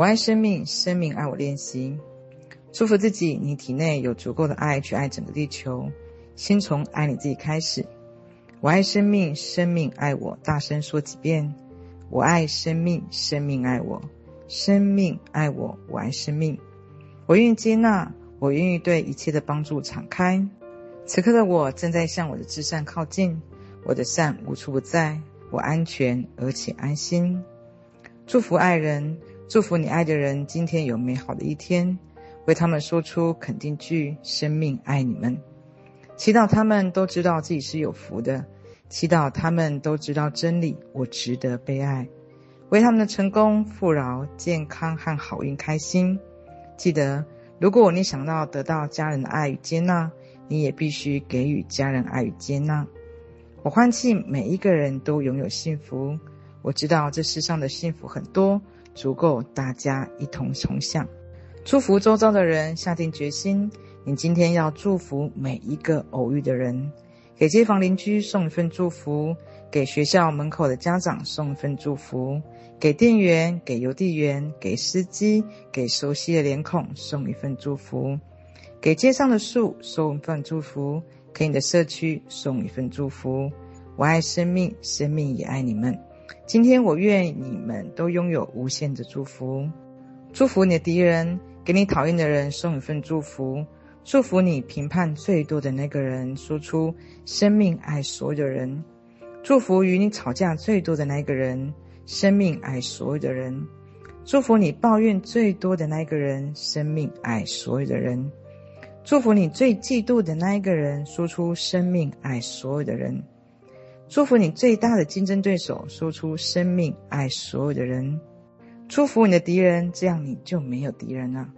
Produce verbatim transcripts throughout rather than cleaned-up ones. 我爱生命，生命爱我练习。祝福自己，你体内有足够的爱去爱整个地球。先从爱你自己开始。我爱生命，生命爱我，大声说几遍。我爱生命，生命爱我，生命爱我，我爱生命。我愿意接纳，我愿意对一切的帮助敞开。此刻的我正在向我的至善靠近，我的善无处不在，我安全而且安心。祝福爱人，祝福你爱的人今天有美好的一天，为他们说出肯定句，生命爱你们。祈祷他们都知道自己是有福的，祈祷他们都知道真理，我值得被爱。为他们的成功、富饶、健康和好运开心。记得，如果你想要得到家人的爱与接纳，你也必须给予家人爱与接纳。我欢庆每一个人都拥有幸福，我知道这世上的幸福很多，足够大家一同同享。祝福周遭的人，下定决心，你今天要祝福每一个偶遇的人。给街坊邻居送一份祝福，给学校门口的家长送一份祝福，给店员、给邮递员、给司机、给熟悉的脸孔送一份祝福，给街上的树送一份祝福，给你的社区送一份祝福。我爱生命，生命也爱你们。今天我愿你们都拥有无限的祝福。祝福你的敌人，给你讨厌的人送一份祝福，祝福你评判最多的那个人说出生命爱所有的人，祝福与你吵架最多的那个人，生命爱所有的人，祝福你抱怨最多的那个人，生命爱所有的人，祝福你最嫉妒的那一个人说出生命爱所有的人，祝福你最大的竞争对手说出生命爱所有的人，祝福你的敌人，这样你就没有敌人了。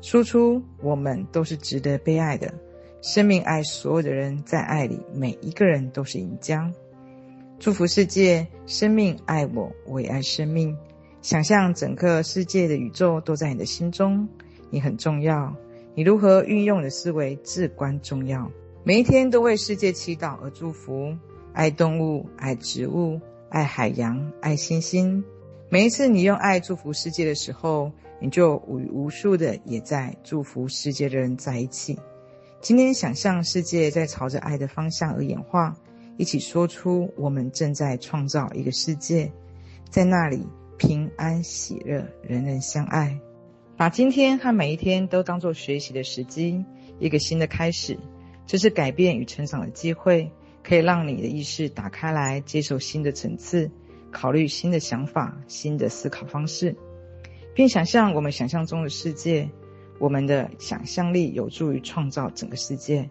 说出我们都是值得被爱的，生命爱所有的人，在爱里每一个人都是赢家。祝福世界，生命爱我，我也爱生命。想象整个世界的宇宙都在你的心中，你很重要，你如何运用你的思维至关重要。每一天都为世界祈祷而祝福，爱动物，爱植物，爱海洋，爱星星。每一次你用爱祝福世界的时候，你就与无数的也在祝福世界的人在一起。今天想象世界在朝着爱的方向而演化，一起说出我们正在创造一个世界，在那里平安喜乐，人人相爱。把今天和每一天都当作学习的时机，一个新的开始，这是改变与成长的机会，可以让你的意识打开来接受新的层次，考虑新的想法，新的思考方式，并想象我们想象中的世界。我们的想象力有助于创造整个世界。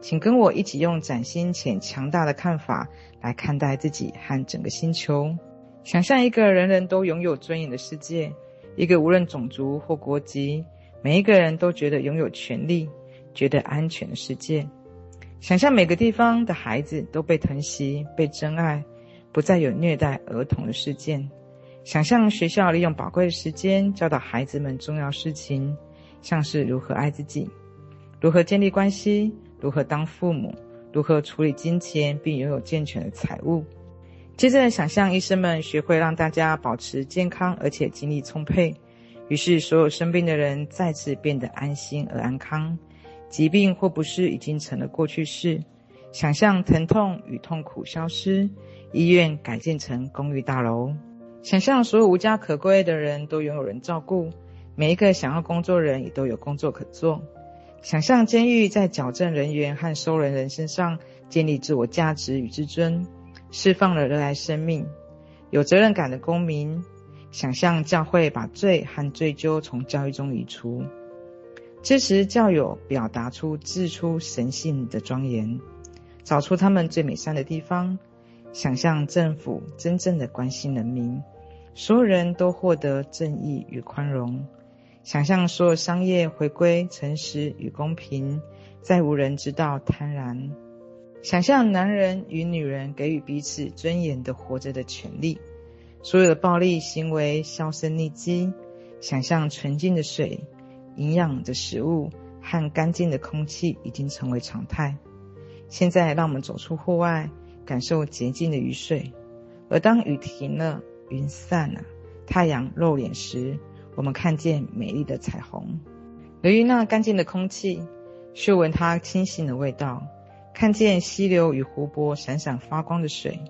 请跟我一起用崭新且强大的看法来看待自己和整个星球。想象一个人人都拥有尊严的世界，一个无论种族或国籍，每一个人都觉得拥有权利，觉得安全的世界。想象每个地方的孩子都被疼惜，被珍爱，不再有虐待儿童的事件。想象学校利用宝贵的时间教导孩子们重要事情，像是如何爱自己，如何建立关系，如何当父母，如何处理金钱并拥有健全的财务。接着想象医生们学会让大家保持健康而且精力充沛，于是所有生病的人再次变得安心而安康，疾病或不适已经成了过去式。想象疼痛与痛苦消失，医院改建成公寓大楼。想象所有无家可归的人都拥有人照顾，每一个想要工作人也都有工作可做。想象监狱在矫正人员和收容人身上建立自我价值与自尊，释放了热爱生命、有责任感的公民。想象教会把罪和罪咎从教育中移除，支持教友表达出自出神性的庄严，找出他们最美善的地方。想象政府真正的关心人民，所有人都获得正义与宽容。想象所有商业回归诚实与公平，再无人知道贪婪。想象男人与女人给予彼此尊严的活着的权利，所有的暴力行为销声匿迹。想象纯净的水、营养的食物和干净的空气已经成为常态。现在让我们走出户外，感受洁净的雨水，而当雨停了，云散了，太阳露脸时，我们看见美丽的彩虹。由于那干净的空气，嗅闻它清新的味道，看见溪流与湖泊闪闪发光的水，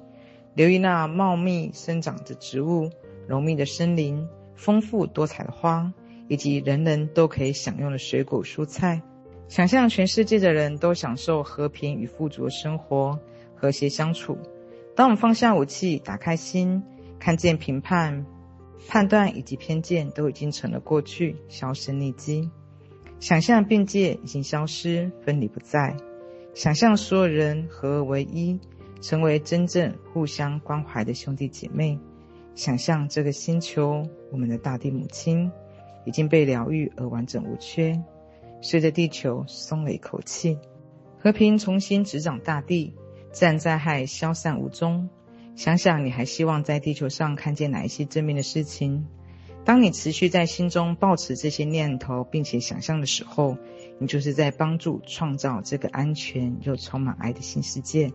留意那茂密生长着植物，浓密的森林，丰富多彩的花，以及人人都可以享用的水果蔬菜。想象全世界的人都享受和平与富足的生活，和谐相处。当我们放下武器，打开心，看见评判、判断以及偏见都已经成了过去，销声匿迹。想象边界已经消失，分离不在。想象所有人合而为一，成为真正互相关怀的兄弟姐妹。想象这个星球，我们的大地母亲已经被疗愈而完整无缺。随着地球松了一口气，和平重新执掌大地，自然灾害消散无踪。想想你还希望在地球上看见哪一些正面的事情。当你持续在心中抱持这些念头并且想象的时候，你就是在帮助创造这个安全又充满爱的新世界。